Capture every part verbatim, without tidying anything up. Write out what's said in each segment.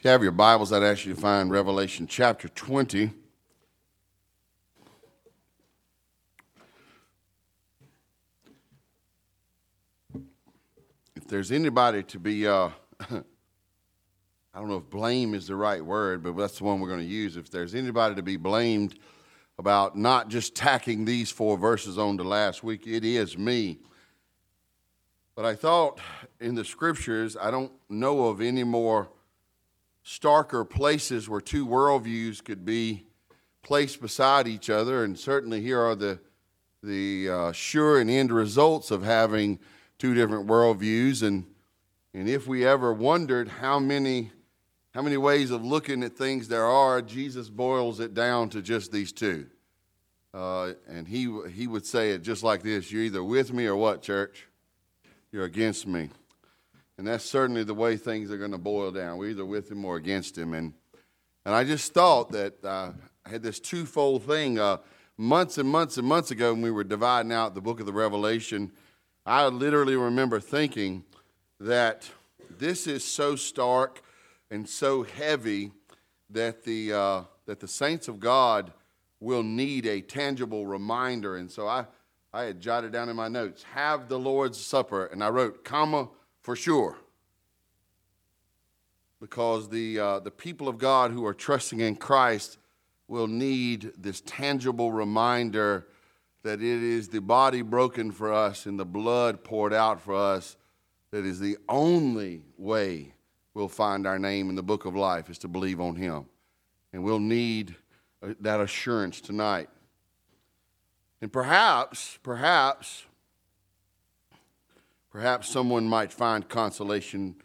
If you have your Bibles, I'd ask you to find Revelation chapter twenty. If there's anybody to be, uh, I don't know if blame is the right word, but that's the one we're going to use. If there's anybody to be blamed about not just tacking these four verses on to last week, it is me. But I thought in the scriptures, I don't know of any more starker places where two worldviews could be placed beside each other, and certainly here are the the uh, sure and end results of having two different worldviews. And and if we ever wondered how many how many ways of looking at things there are, Jesus boils it down to just these two, uh, and he he would say it just like this: you're either with me or what, church? You're against me. And that's certainly the way things are going to boil down. We're either with him or against him. And and I just thought that uh, I had this twofold thing. Uh, months and months and months ago when we were dividing out the book of the Revelation, I literally remember thinking that this is so stark and so heavy that the uh, that the saints of God will need a tangible reminder. And so I, I had jotted down in my notes, have the Lord's Supper. And I wrote, comma, for sure, because the uh, the people of God who are trusting in Christ will need this tangible reminder that it is the body broken for us and the blood poured out for us that is the only way we'll find our name in the book of life, is to believe on him. And we'll need that assurance tonight. And perhaps, perhaps... Perhaps someone might find consolation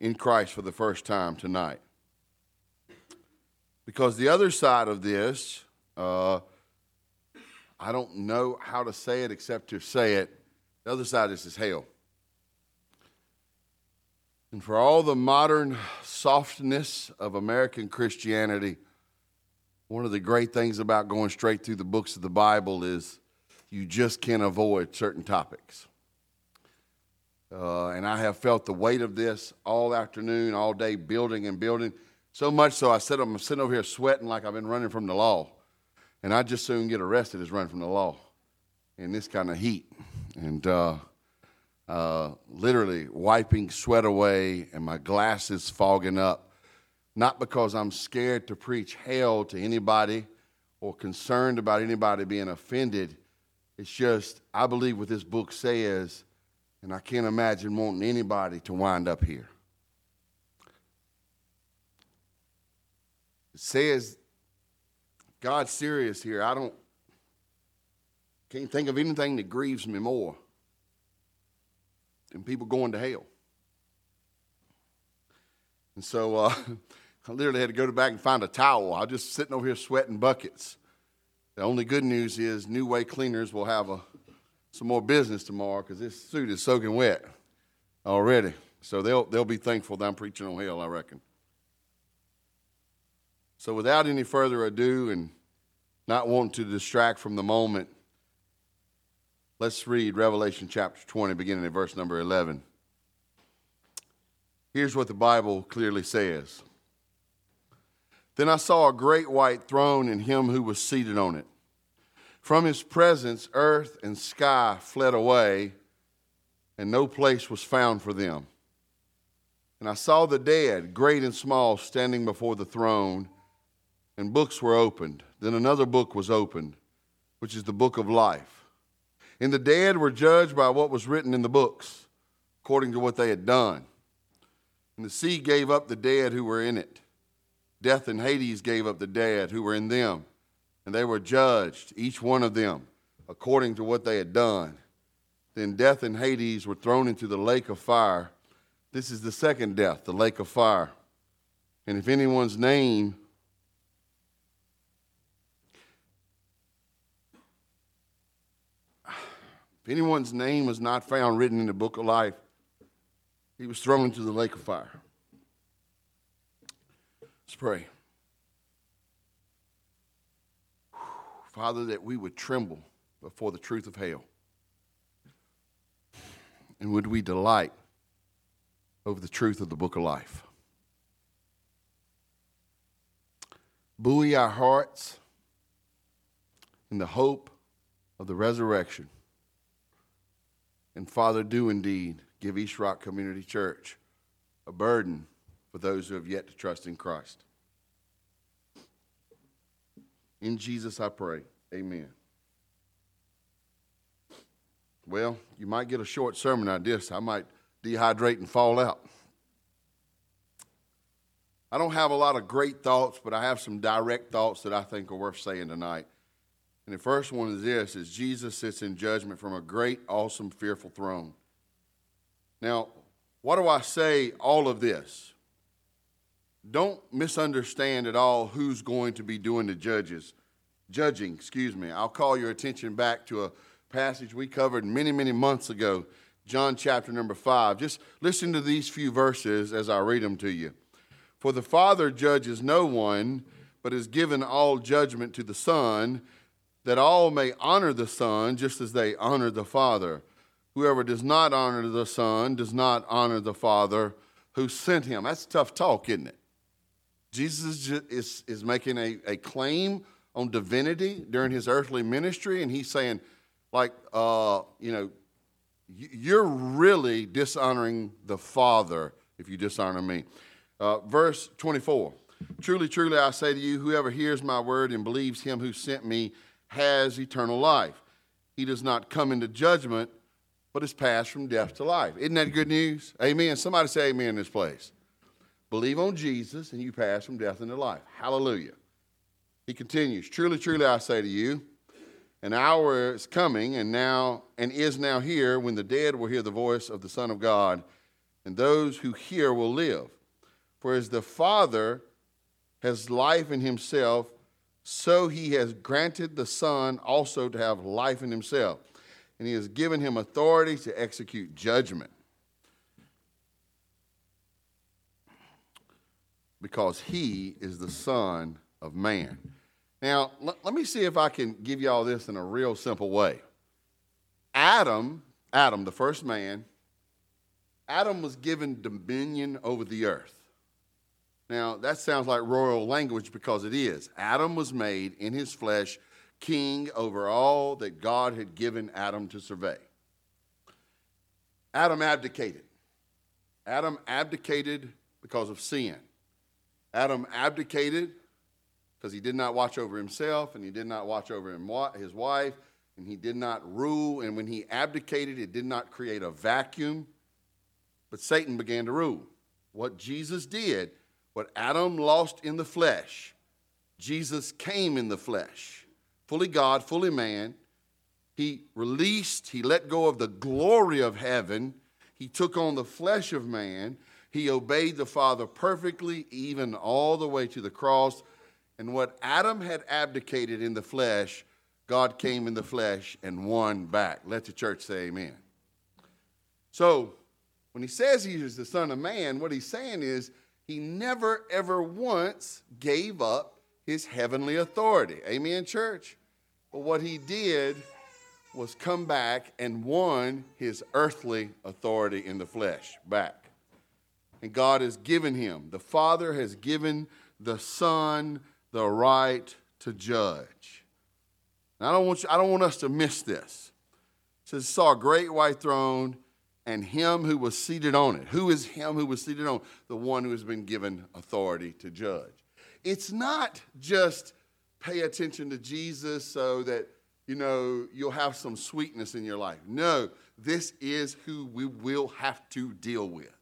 in Christ for the first time tonight. Because the other side of this, uh, I don't know how to say it except to say it, the other side of this is hell. And for all the modern softness of American Christianity, one of the great things about going straight through the books of the Bible is you just can't avoid certain topics. Uh, and I have felt the weight of this all afternoon, all day, building and building. So much so I said, I'm sitting over here sweating like I've been running from the law. And I just soon get arrested as running from the law in this kind of heat. And uh, uh, literally wiping sweat away and my glasses fogging up. Not because I'm scared to preach hell to anybody or concerned about anybody being offended. It's just, I believe what this book says. And I can't imagine wanting anybody to wind up here. It says, God's serious here. I don't, can't think of anything that grieves me more than people going to hell. And so uh, I literally had to go back and find a towel. I was just sitting over here sweating buckets. The only good news is New Way Cleaners will have a some more business tomorrow, because this suit is soaking wet already. So they'll they'll be thankful that I'm preaching on hell, I reckon. So without any further ado, and not wanting to distract from the moment, let's read Revelation chapter twenty, beginning at verse number eleven. Here's what the Bible clearly says. Then I saw a great white throne and him who was seated on it. From his presence, earth and sky fled away, and no place was found for them. And I saw the dead, great and small, standing before the throne, and books were opened. Then another book was opened, which is the book of life. And the dead were judged by what was written in the books, according to what they had done. And the sea gave up the dead who were in it. Death and Hades gave up the dead who were in them. And they were judged, each one of them, according to what they had done. Then death and Hades were thrown into the lake of fire. This is the second death, the lake of fire. And if anyone's name if anyone's name was not found written in the book of life, he was thrown into the lake of fire. Let's pray. Father, that we would tremble before the truth of hell. And would we delight over the truth of the book of life. buoy our hearts in the hope of the resurrection. And Father, do indeed give East Rock Community Church a burden for those who have yet to trust in Christ. In Jesus I pray, amen. Well, you might get a short sermon out of this. I might dehydrate and fall out. I don't have a lot of great thoughts, but I have some direct thoughts that I think are worth saying tonight. And the first one is this, is Jesus sits in judgment from a great, awesome, fearful throne. Now, why do I say all of this? Don't misunderstand at all who's going to be doing the judges. Judging, excuse me. I'll call your attention back to a passage we covered many, many months ago, John chapter number five. Just listen to these few verses as I read them to you. For the Father judges no one, but has given all judgment to the Son, that all may honor the Son just as they honor the Father. Whoever does not honor the Son does not honor the Father who sent him. That's tough talk, isn't it? Jesus is, is making a, a claim on divinity during his earthly ministry, and he's saying, like, uh, you know, you're really dishonoring the Father if you dishonor me. Uh, verse twenty-four, truly, truly, I say to you, whoever hears my word and believes him who sent me has eternal life. He does not come into judgment, but is passed from death to life. Isn't that good news? Amen. Somebody say amen in this place. Believe on Jesus and you pass from death into life. Hallelujah. He continues, truly, truly, I say to you, an hour is coming and now and is now here when the dead will hear the voice of the Son of God, and those who hear will live. For as the Father has life in himself, so he has granted the Son also to have life in himself. And he has given him authority to execute judgment, because he is the Son of Man. Now, l- let me see if I can give you all this in a real simple way. Adam, Adam, the first man, Adam was given dominion over the earth. Now, that sounds like royal language because it is. Adam was made in his flesh king over all that God had given Adam to survey. Adam abdicated. Adam abdicated because of sin. Adam abdicated because he did not watch over himself, and he did not watch over his wife, and he did not rule. And when he abdicated, it did not create a vacuum, but Satan began to rule. What Jesus did, what Adam lost in the flesh, Jesus came in the flesh, fully God, fully man. He released, he let go of the glory of heaven. He took on the flesh of man. He obeyed the Father perfectly, even all the way to the cross. And what Adam had abdicated in the flesh, God came in the flesh and won back. Let the church say amen. So when he says he is the Son of Man, what he's saying is, he never, ever once gave up his heavenly authority. Amen, church? But what he did was come back and won his earthly authority in the flesh back. And God has given him, the Father has given the Son the right to judge. And I don't want you, I don't want us to miss this. It says, saw a great white throne, and him who was seated on it. Who is him who was seated on it? The one who has been given authority to judge. It's not just pay attention to Jesus so that, you know, you'll have some sweetness in your life. No, this is who we will have to deal with.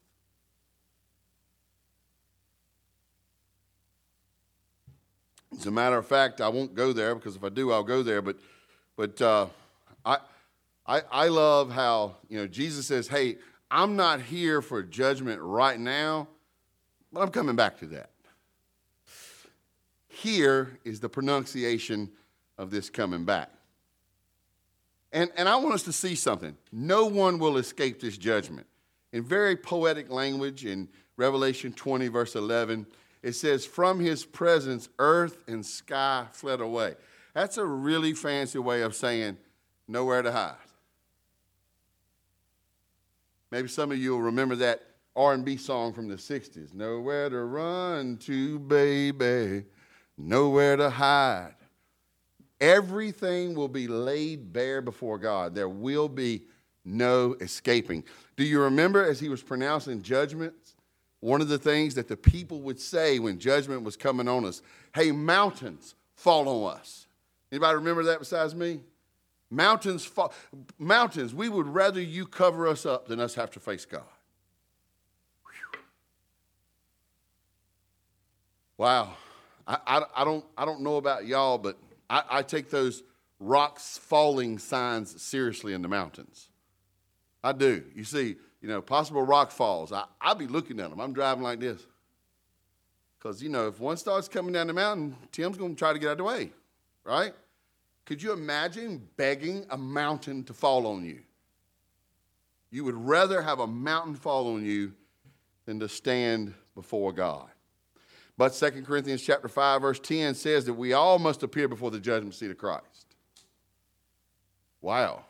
As a matter of fact, I won't go there because if I do, I'll go there. But, but uh, I... I, I love how, you know, Jesus says, hey, I'm not here for judgment right now, but I'm coming back to that. Here is the pronunciation of this coming back. And, and I want us to see something. No one will escape this judgment. In very poetic language, in Revelation twenty, verse eleven, it says, from his presence, earth and sky fled away. That's a really fancy way of saying nowhere to hide. Maybe some of you will remember that R and B song from the sixties. Nowhere to run to, baby. nowhere to hide. Everything will be laid bare before God. There will be no escaping. Do you remember as he was pronouncing judgments, one of the things that the people would say when judgment was coming on us? Hey, mountains, fall on us. Anybody remember that besides me? Mountains, fall, mountains. We would rather you cover us up than us have to face God. Whew. Wow, I, I, I don't I don't know about y'all, but I, I take those rocks falling signs seriously in the mountains. I do. You see, you know, possible rock falls. I I be looking at them. I'm driving like this. Because, you know, if one starts coming down the mountain, Tim's going to try to get out of the way, right? Could you imagine begging a mountain to fall on you? You would rather have a mountain fall on you than to stand before God. But Second Corinthians chapter five, verse ten says that we all must appear before the judgment seat of Christ. Wow.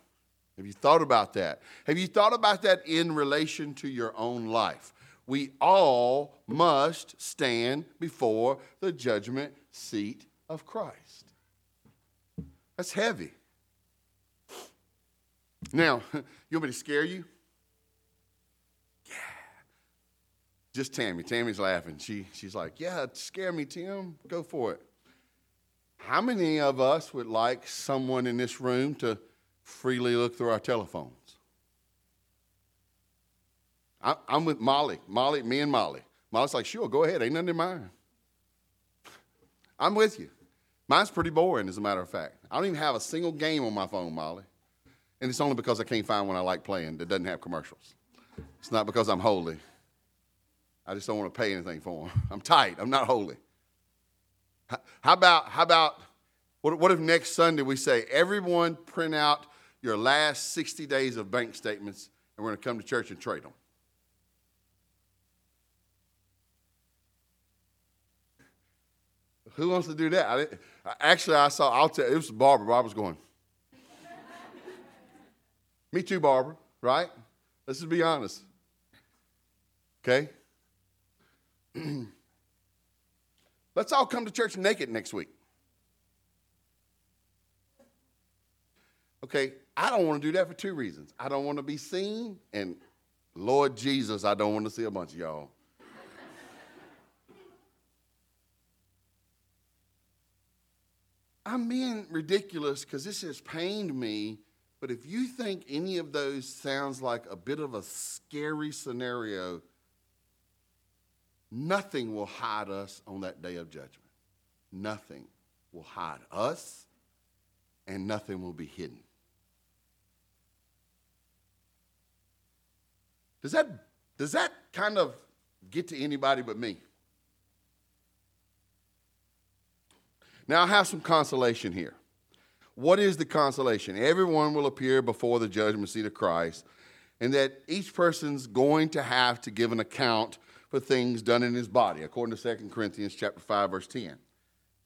Have you thought about that? Have you thought about that in relation to your own life? We all must stand before the judgment seat of Christ. That's heavy. Now, you want me to scare you? Yeah. Just Tammy. Tammy's laughing. She, she's like, yeah, scare me, Tim. Go for it. How many of us would like someone in this room to freely look through our telephones? I'm with Molly. Molly, me and Molly. Molly's like, sure, go ahead. Ain't nothing in mine. I'm with you. Mine's pretty boring, as a matter of fact. I don't even have a single game on my phone, Molly. And it's only because I can't find one I like playing that doesn't have commercials. It's not because I'm holy. I just don't want to pay anything for them. I'm tight. I'm not holy. How about, how about, what, what if next Sunday we say, everyone print out your last sixty days of bank statements, and we're going to come to church and trade them? Who wants to do that? I actually, I saw, I'll tell you, it was Barbara. Barbara's going, me too, Barbara, right? Let's just be honest, okay? Let's all come to church naked next week. Okay, I don't want to do that for two reasons. I don't want to be seen, and Lord Jesus, I don't want to see a bunch of y'all. I'm being ridiculous because this has pained me, but if you think any of those sounds like a bit of a scary scenario, nothing will hide us on that day of judgment. Nothing will hide us, and nothing will be hidden. Does that, does that kind of get to anybody but me? Now, I have some consolation here. What is the consolation? Everyone will appear before the judgment seat of Christ, and that each person's going to have to give an account for things done in his body, according to Second Corinthians chapter five, verse ten.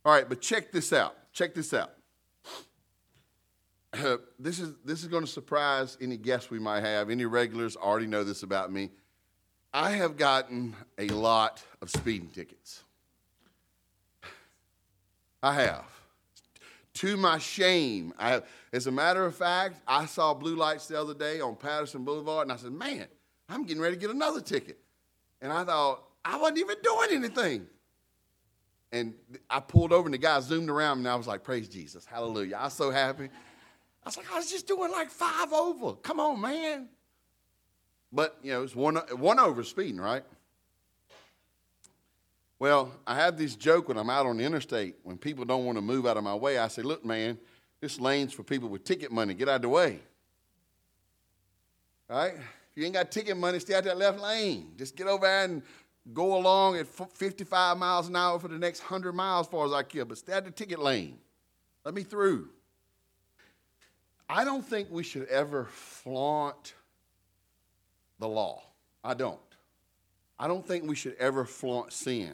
All right, but check this out. Check this out. Uh, this is, this is going to surprise any guests we might have. Any regulars already know this about me. I have gotten a lot of speeding tickets. I have. To my shame, I have. As a matter of fact, I saw blue lights the other day on Patterson Boulevard, and I said, man, I'm getting ready to get another ticket. And I thought, I wasn't even doing anything. And I pulled over, and the guy zoomed around, and I was like, praise Jesus, hallelujah. I was so happy. I was like, I was just doing like five over. Come on, man. But, you know, it's one, one over speeding, right? Well, I have this joke when I'm out on the interstate. When people don't want to move out of my way, I say, look, man, this lane's for people with ticket money. Get out of the way. All right? If you ain't got ticket money, stay out that left lane. Just get over there and go along at fifty-five miles an hour for the next one hundred miles as far as I care. But stay out the ticket lane. Let me through. I don't think we should ever flaunt the law. I don't. I don't think we should ever flaunt sin.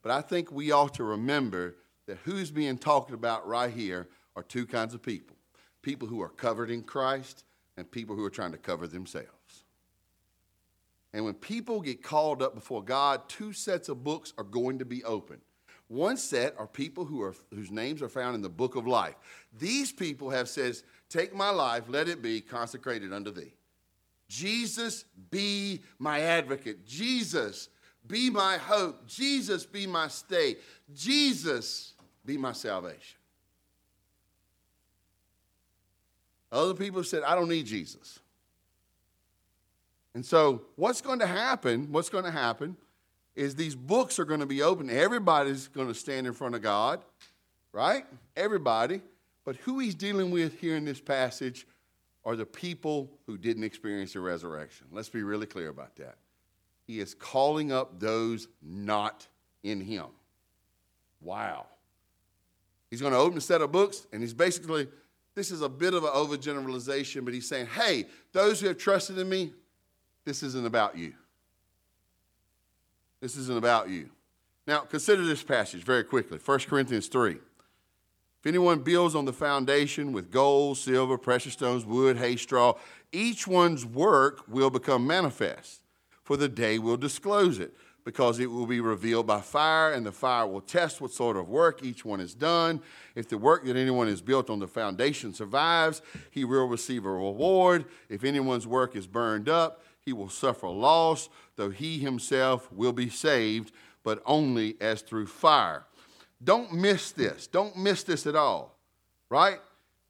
But I think we ought to remember that who's being talked about right here are two kinds of people. People who are covered in Christ and people who are trying to cover themselves. And when people get called up before God, two sets of books are going to be open. One set are people who are whose names are found in the book of life. These people have says, take my life, let it be consecrated unto thee. Jesus, be my advocate. Jesus, be my hope. Jesus, be my stay. Jesus, be my salvation. Other people have said, I don't need Jesus. And so what's going to happen, what's going to happen is these books are going to be open. Everybody's going to stand in front of God, right? Everybody. But who he's dealing with here in this passage are the people who didn't experience the resurrection. Let's be really clear about that. He is calling up those not in him. Wow. He's going to open a set of books, and he's basically, this is a bit of an overgeneralization, but he's saying, hey, those who have trusted in me, this isn't about you. This isn't about you. Now, consider this passage very quickly. First Corinthians three. If anyone builds on the foundation with gold, silver, precious stones, wood, hay, straw, each one's work will become manifest, for the day will disclose it, because it will be revealed by fire, and the fire will test what sort of work each one has done. If the work that anyone has built on the foundation survives, he will receive a reward. If anyone's work is burned up, he will suffer loss, though he himself will be saved, but only as through fire. Don't miss this. Don't miss this at all, right?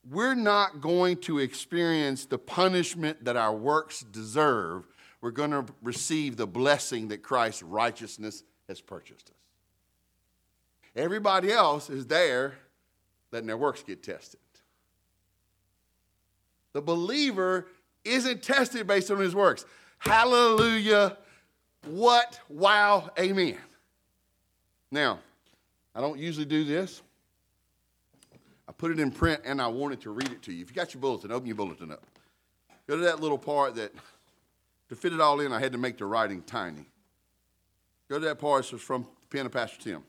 We're not going to experience the punishment that our works deserve. We're going to receive the blessing that Christ's righteousness has purchased us. Everybody else is there letting their works get tested. The believer isn't tested based on his works. Hallelujah. What? Wow. Amen. Now, I don't usually do this. I put it in print, and I wanted to read it to you. If you got your bulletin, open your bulletin up. Go to that little part that, to fit it all in, I had to make the writing tiny. Go to that part. This was from the pen of Pastor Tim.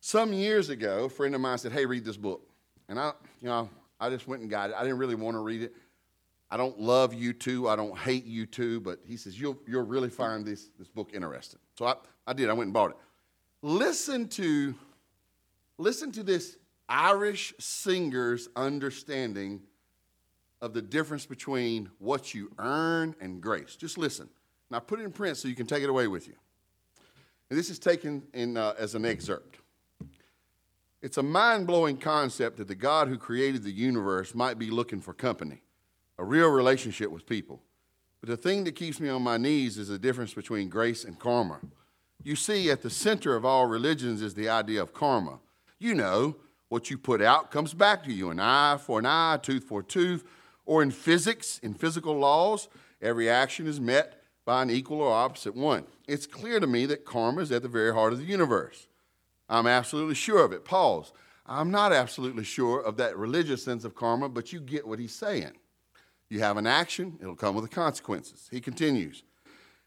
Some years ago, a friend of mine said, hey, read this book. And I, you know, I just went and got it. I didn't really want to read it. I don't love U two. I don't hate U two. But he says, you'll, you'll really find this, this book interesting. So I, I did. I went and bought it. Listen to, listen to this Irish singer's understanding of the difference between what you earn and grace. Just listen. Now put it in print so you can take it away with you. And this is taken in uh, as an excerpt. It's a mind-blowing concept that the God who created the universe might be looking for company, a real relationship with people. But the thing that keeps me on my knees is the difference between grace and karma. You see, at the center of all religions is the idea of karma. You know, what you put out comes back to you, an eye for an eye, a tooth for a tooth. Or in physics, in physical laws, every action is met by an equal or opposite one. It's clear to me that karma is at the very heart of the universe. I'm absolutely sure of it. Pause. I'm not absolutely sure of that religious sense of karma, but you get what he's saying. You have an action, it'll come with the consequences. He continues.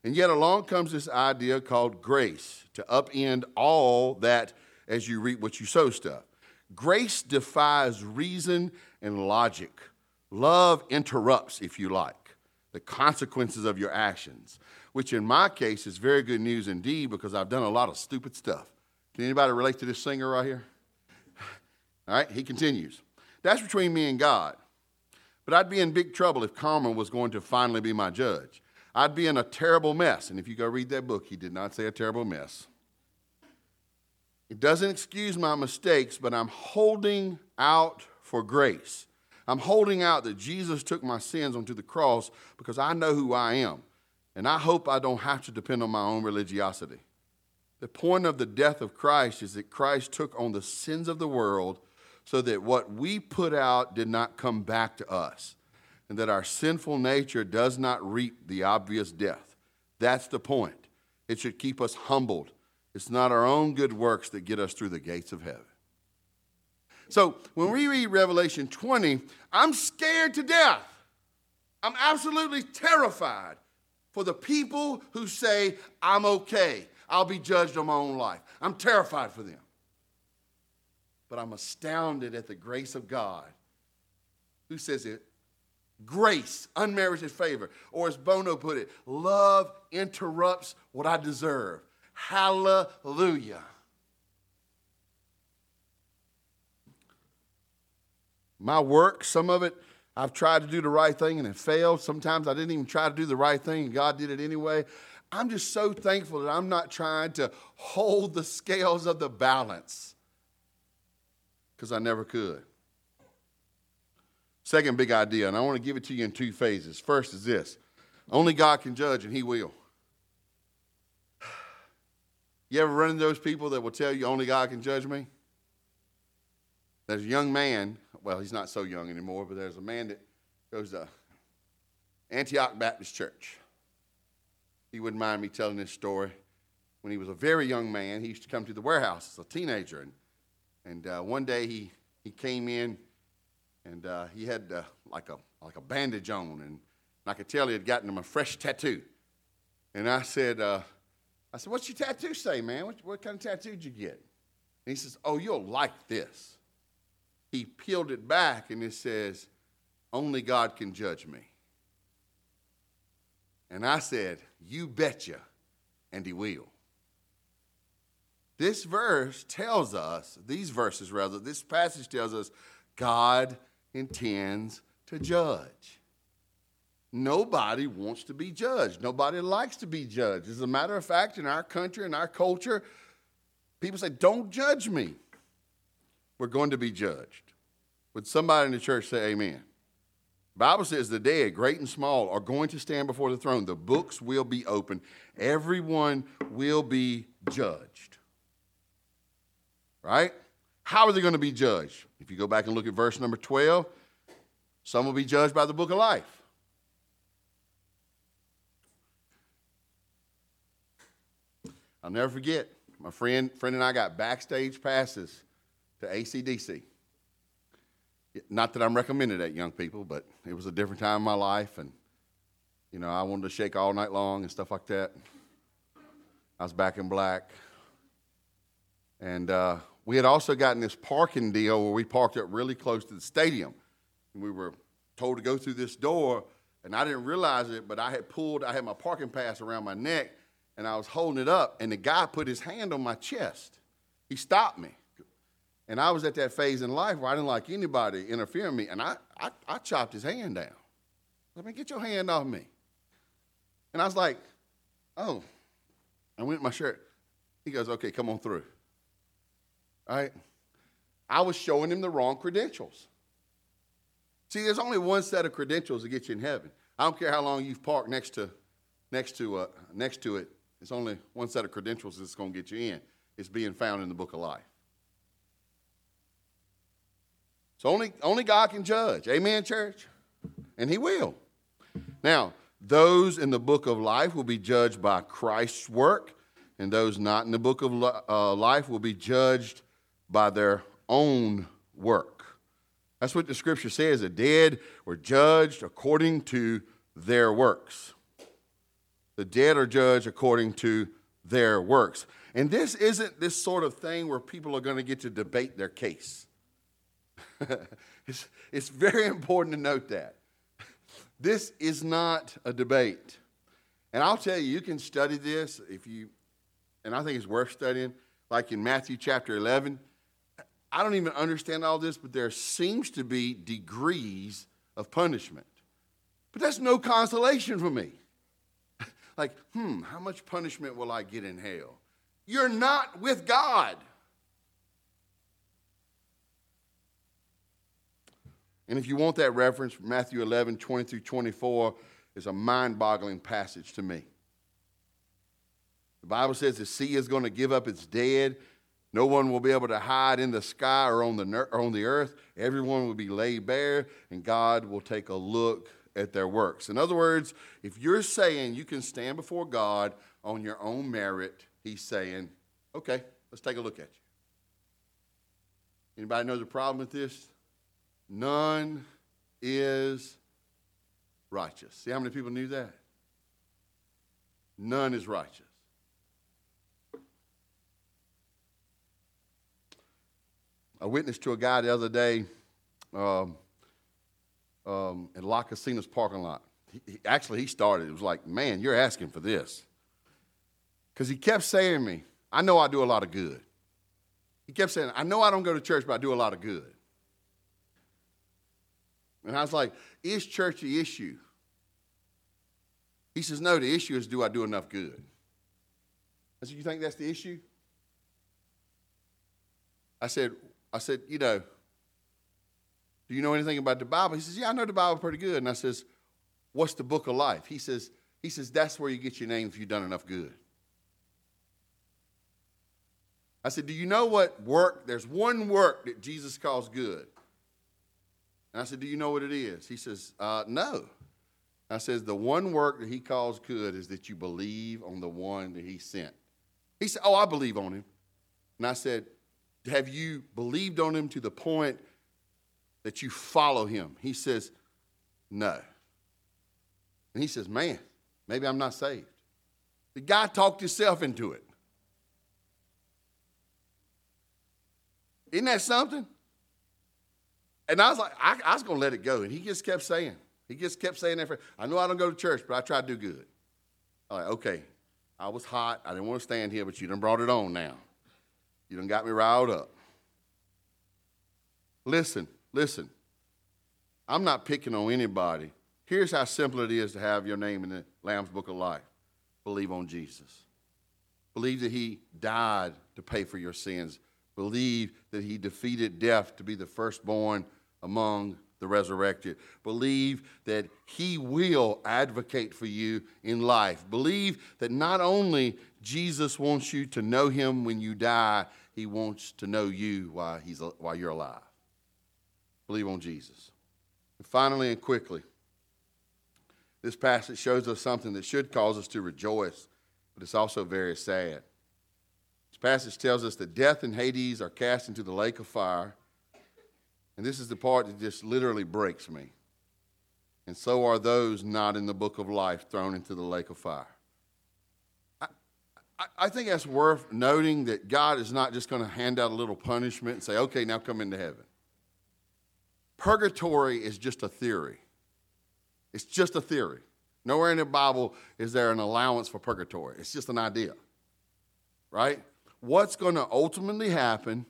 And yet along comes this idea called grace, to upend all that as you reap what you sow stuff. Grace defies reason and logic. Love interrupts, if you like, the consequences of your actions, which in my case is very good news indeed, because I've done a lot of stupid stuff. Can anybody relate to this singer right here? All right, he continues. That's between me and God. But I'd be in big trouble if karma was going to finally be my judge. I'd be in a terrible mess. And if you go read that book, he did not say a terrible mess. It doesn't excuse my mistakes, but I'm holding out for grace. I'm holding out that Jesus took my sins onto the cross because I know who I am. And I hope I don't have to depend on my own religiosity. The point of the death of Christ is that Christ took on the sins of the world so that what we put out did not come back to us, and that our sinful nature does not reap the obvious death. That's the point. It should keep us humbled. It's not our own good works that get us through the gates of heaven. So when we read Revelation twenty, I'm scared to death. I'm absolutely terrified for the people who say, I'm okay. I'll be judged on my own life. I'm terrified for them. But I'm astounded at the grace of God. Who says it? Grace, unmerited favor. Or as Bono put it, love interrupts what I deserve. Hallelujah. My work, some of it, I've tried to do the right thing and it failed. Sometimes I didn't even try to do the right thing and God did it anyway. I'm just so thankful that I'm not trying to hold the scales of the balance because I never could. Second big idea, and I want to give it to you in two phases. First is this. Only God can judge, and he will. You ever run into those people that will tell you only God can judge me? There's a young man. Well, he's not so young anymore, but there's a man that goes to Antioch Baptist Church. He wouldn't mind me telling this story. When he was a very young man, he used to come to the warehouse as a teenager. And, and uh, one day he, he came in, and uh, he had uh, like a like a bandage on. And, and I could tell he had gotten him a fresh tattoo. And I said, uh, I said, what's your tattoo say, man? What, what kind of tattoo did you get? And he says, oh, you'll like this. He peeled it back, and it says, only God can judge me. And I said, you betcha, and he will. This verse tells us, these verses rather, this passage tells us, God intends to judge. Nobody wants to be judged. Nobody likes to be judged. As a matter of fact, in our country, in our culture, people say, don't judge me. We're going to be judged. Would somebody in the church say amen? The Bible says the dead, great and small, are going to stand before the throne. The books will be open. Everyone will be judged. Right? How are they going to be judged? If you go back and look at verse number twelve, some will be judged by the book of life. I'll never forget, my friend, friend and I got backstage passes to A C D C. Not that I'm recommending that, young people, but it was a different time in my life, and you know, I wanted to shake all night long and stuff like that. I was back in black, and uh, we had also gotten this parking deal where we parked up really close to the stadium, and we were told to go through this door, and I didn't realize it, but I had pulled, I had my parking pass around my neck, and I was holding it up, and the guy put his hand on my chest. He stopped me. And I was at that phase in life where I didn't like anybody interfering with me, and I, I, I chopped his hand down. I mean, get your hand off me. And I was like, oh. I went in my shirt. He goes, okay, come on through. All right? I was showing him the wrong credentials. See, there's only one set of credentials to get you in heaven. I don't care how long you've parked next to, next to, uh, next to it. It's only one set of credentials that's going to get you in. It's being found in the book of life. So only, only God can judge. Amen, church? And he will. Now, those in the book of life will be judged by Christ's work, and those not in the book of uh, life will be judged by their own work. That's what the scripture says. The dead were judged according to their works. The dead are judged according to their works. And this isn't this sort of thing where people are going to get to debate their case. it's, it's very important to note that. This is not a debate. And I'll tell you, you can study this if you, and I think it's worth studying, like in Matthew chapter eleven. I don't even understand all this, but there seems to be degrees of punishment. But that's no consolation for me. Like, hmm, how much punishment will I get in hell? You're not with God. And if you want that reference, Matthew eleven, twenty through twenty-four is a mind-boggling passage to me. The Bible says the sea is going to give up its dead. No one will be able to hide in the sky or on the, ner- or on the earth. Everyone will be laid bare, and God will take a look at their works. In other words, if you're saying you can stand before God on your own merit, he's saying, okay, let's take a look at you. Anybody know the problem with this? None is righteous. See how many people knew that? None is righteous. I witnessed to a guy the other day um, um, in La Casina's parking lot. He, he, actually, he started. It was like, man, you're asking for this. Because he kept saying to me, I know I do a lot of good. He kept saying, I know I don't go to church, but I do a lot of good. And I was like, is church the issue? He says, no, the issue is, do I do enough good? I said, you think that's the issue? I said, I said, you know, do you know anything about the Bible? He says, yeah, I know the Bible pretty good. And I says, what's the book of life? He says, he says, that's where you get your name if you've done enough good. I said, do you know what work? There's one work that Jesus calls good. And I said, do you know what it is? He says, uh, no. I says, the one work that he calls good is that you believe on the one that he sent. He said, oh, I believe on him. And I said, have you believed on him to the point that you follow him? He says, no. And he says, man, maybe I'm not saved. The guy talked himself into it. Isn't that something? And I was like, I, I was going to let it go. And he just kept saying, he just kept saying that. For, I know I don't go to church, but I try to do good. I'm like, okay, I was hot. I didn't want to stand here, but you done brought it on now. You done got me riled up. Listen, listen. I'm not picking on anybody. Here's how simple it is to have your name in the Lamb's Book of Life. Believe on Jesus. Believe that he died to pay for your sins. Believe that he defeated death to be the firstborn among the resurrected. Believe that he will advocate for you in life. Believe that not only Jesus wants you to know him when you die, he wants to know you while he's while you're alive. Believe on Jesus. And finally and quickly, this passage shows us something that should cause us to rejoice, but it's also very sad. Passage tells us that death and Hades are cast into the lake of fire. And this is the part that just literally breaks me. And so are those not in the book of life thrown into the lake of fire. I, I, I think that's worth noting, that God is not just going to hand out a little punishment and say, okay, now come into heaven. Purgatory is just a theory. It's just a theory. Nowhere in the Bible is there an allowance for purgatory. It's just an idea, right? What's going to ultimately happen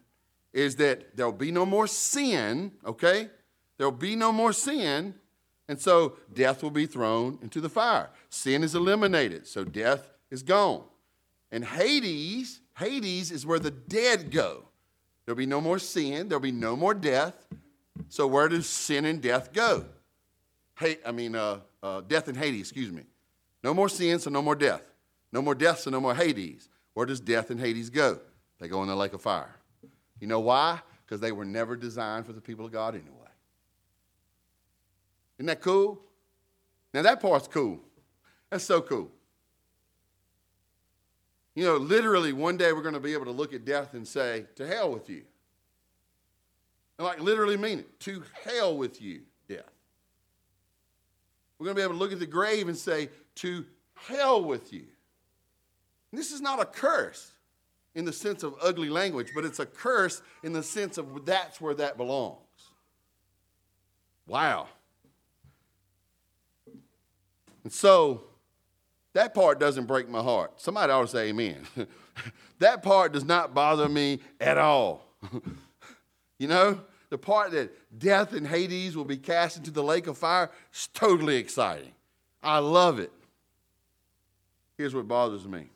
is that there'll be no more sin, okay? There'll be no more sin, and so death will be thrown into the fire. Sin is eliminated, so death is gone. And Hades, Hades is where the dead go. There'll be no more sin, there'll be no more death. So where does sin and death go? Hate, I mean, uh, uh, death and Hades, excuse me. No more sin, so no more death. No more death, so no more Hades. Where does death and Hades go? They go in the lake of fire. You know why? Because they were never designed for the people of God anyway. Isn't that cool? Now that part's cool. That's so cool. You know, literally one day we're going to be able to look at death and say, to hell with you. And like literally mean it. To hell with you, death. We're going to be able to look at the grave and say, to hell with you. This is not a curse in the sense of ugly language, but it's a curse in the sense of that's where that belongs. Wow. And so that part doesn't break my heart. Somebody ought to say amen. That part does not bother me at all. You know, the part that death and Hades will be cast into the lake of fire is totally exciting. I love it. Here's what bothers me.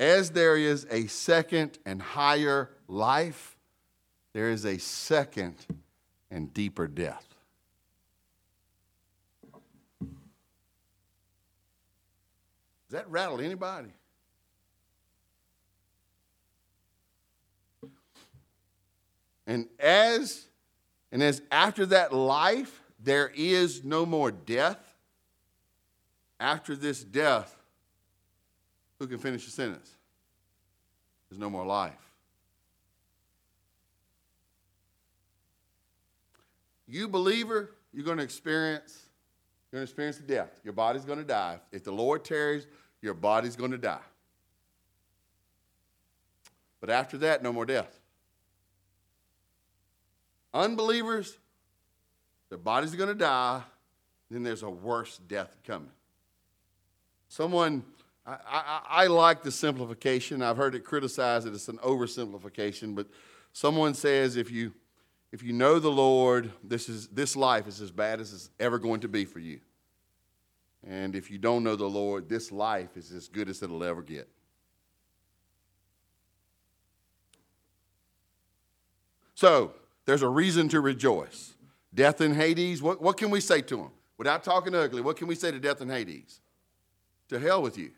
As there is a second and higher life, there is a second and deeper death. Does that rattle anybody? And as and as after that life, there is no more death. After this death, who can finish the sentence? There's no more life. You believer, you're going to experience, you're going to experience the death. Your body's going to die. If the Lord tarries, your body's going to die. But after that, no more death. Unbelievers, their bodies are going to die. Then there's a worse death coming. Someone... I, I, I like the simplification. I've heard it criticized that it's an oversimplification, but someone says if you if you know the Lord, this is this life is as bad as it's ever going to be for you. And if you don't know the Lord, this life is as good as it'll ever get. So there's a reason to rejoice. Death in Hades, what, what can we say to them? Without talking ugly, what can we say to death in Hades? To hell with you.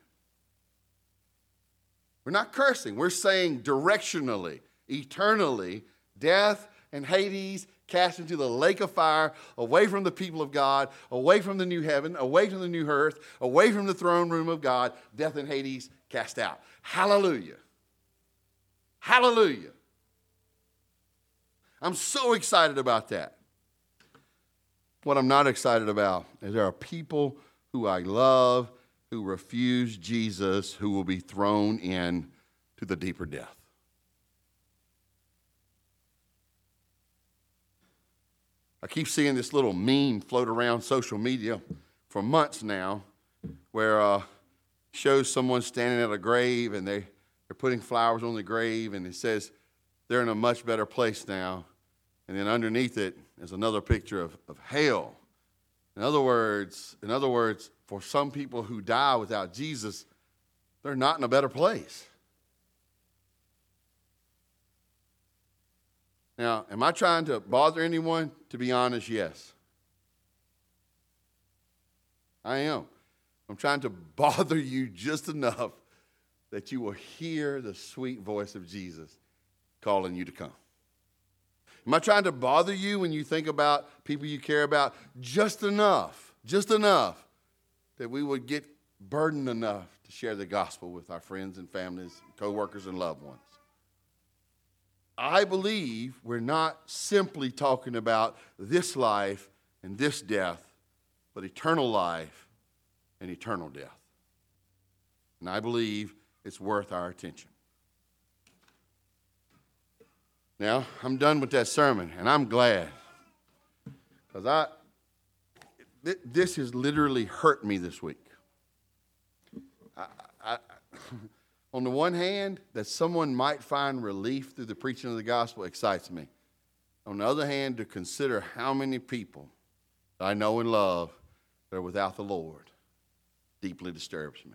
We're not cursing. We're saying directionally, eternally, death and Hades cast into the lake of fire, away from the people of God, away from the new heaven, away from the new earth, away from the throne room of God, death and Hades cast out. Hallelujah. Hallelujah. I'm so excited about that. What I'm not excited about is there are people who I love who refuse Jesus, who will be thrown in to the deeper death. I keep seeing this little meme float around social media for months now where uh shows someone standing at a grave and they, they're putting flowers on the grave and it says they're in a much better place now. And then underneath it is another picture of, of hell. In other words, in other words, for some people who die without Jesus, they're not in a better place. Now, am I trying to bother anyone? To be honest, yes. I am. I'm trying to bother you just enough that you will hear the sweet voice of Jesus calling you to come. Am I trying to bother you when you think about people you care about? Just enough, just enough that we would get burdened enough to share the gospel with our friends and families, coworkers and loved ones. I believe we're not simply talking about this life and this death, but eternal life and eternal death. And I believe it's worth our attention. Now, I'm done with that sermon, and I'm glad, because I th- this has literally hurt me this week. I, I, on the one hand, that someone might find relief through the preaching of the gospel excites me. On the other hand, to consider how many people that I know and love that are without the Lord deeply disturbs me.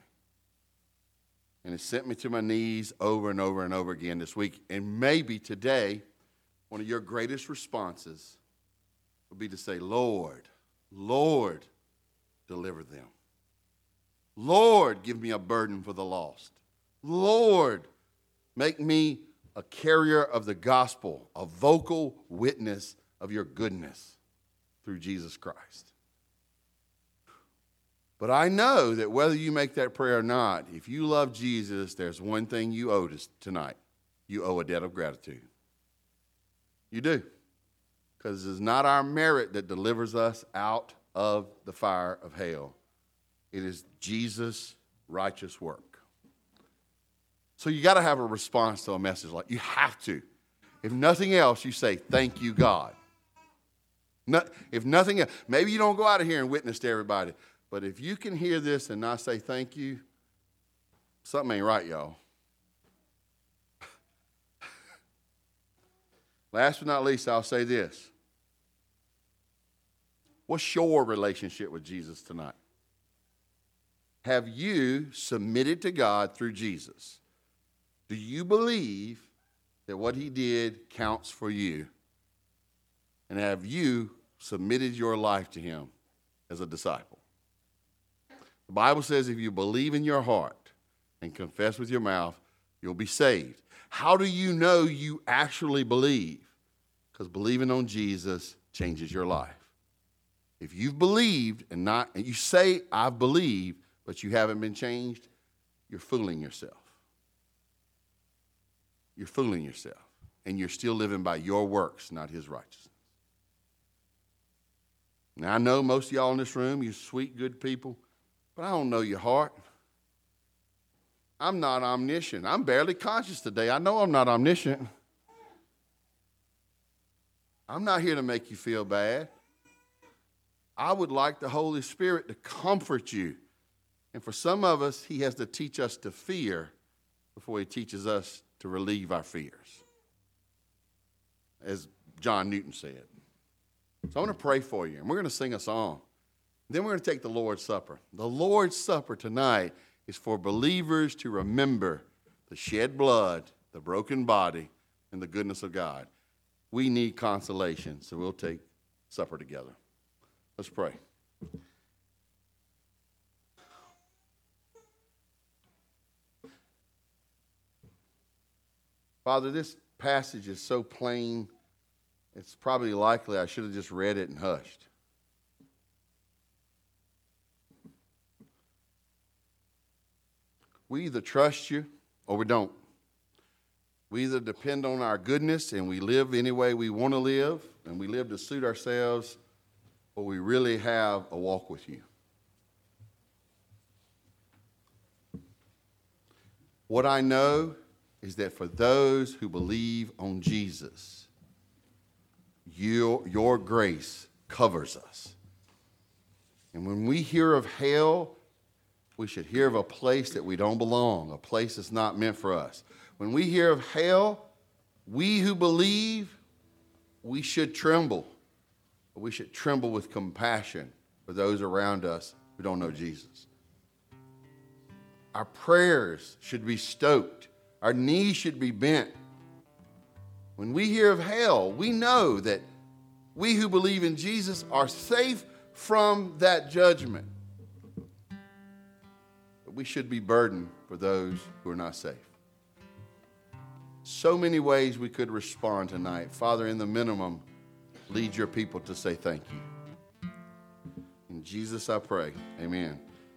And it sent me to my knees over and over and over again this week. And maybe today, one of your greatest responses would be to say, Lord, Lord, deliver them. Lord, give me a burden for the lost. Lord, make me a carrier of the gospel, a vocal witness of your goodness through Jesus Christ. But I know that whether you make that prayer or not, if you love Jesus, there's one thing you owe us tonight. You owe a debt of gratitude. You do. Because it's not our merit that delivers us out of the fire of hell. It is Jesus' righteous work. So you got to have a response to a message like, you have to. If nothing else, you say, thank you, God. Not, if nothing else, maybe you don't go out of here and witness to everybody. But if you can hear this and not say thank you, something ain't right, y'all. Last but not least, I'll say this. What's your relationship with Jesus tonight? Have you submitted to God through Jesus? Do you believe that what he did counts for you? And have you submitted your life to him as a disciple? The Bible says if you believe in your heart and confess with your mouth, you'll be saved. How do you know you actually believe? Because believing on Jesus changes your life. If you've believed and not, and you say, I believe, but you haven't been changed, you're fooling yourself. You're fooling yourself. And you're still living by your works, not his righteousness. Now, I know most of y'all in this room, you sweet, good people, but I don't know your heart. I'm not omniscient. I'm barely conscious today. I know I'm not omniscient. I'm not here to make you feel bad. I would like the Holy Spirit to comfort you And for some of us, he has to teach us to fear before he teaches us to relieve our fears, as John Newton said. So I'm going to pray for you, and we're going to sing a song. Then we're going to take the Lord's Supper. The Lord's Supper tonight is for believers to remember the shed blood, the broken body, and the goodness of God. We need consolation, so we'll take supper together. Let's pray. Father, this passage is so plain, it's probably likely I should have just read it and hushed. We either trust you or we don't. We either depend on our goodness and we live any way we want to live, and we live to suit ourselves, or we really have a walk with you. What I know is that for those who believe on Jesus, your, your grace covers us. And when we hear of hell, we should hear of a place that we don't belong, a place that's not meant for us. When we hear of hell, we who believe, we should tremble. But we should tremble with compassion for those around us who don't know Jesus. Our prayers should be stoked. Our knees should be bent. When we hear of hell, we know that we who believe in Jesus are safe from that judgment. But we should be burdened for those who are not safe. So many ways we could respond tonight. Father, in the minimum, lead your people to say thank you. In Jesus I pray, amen.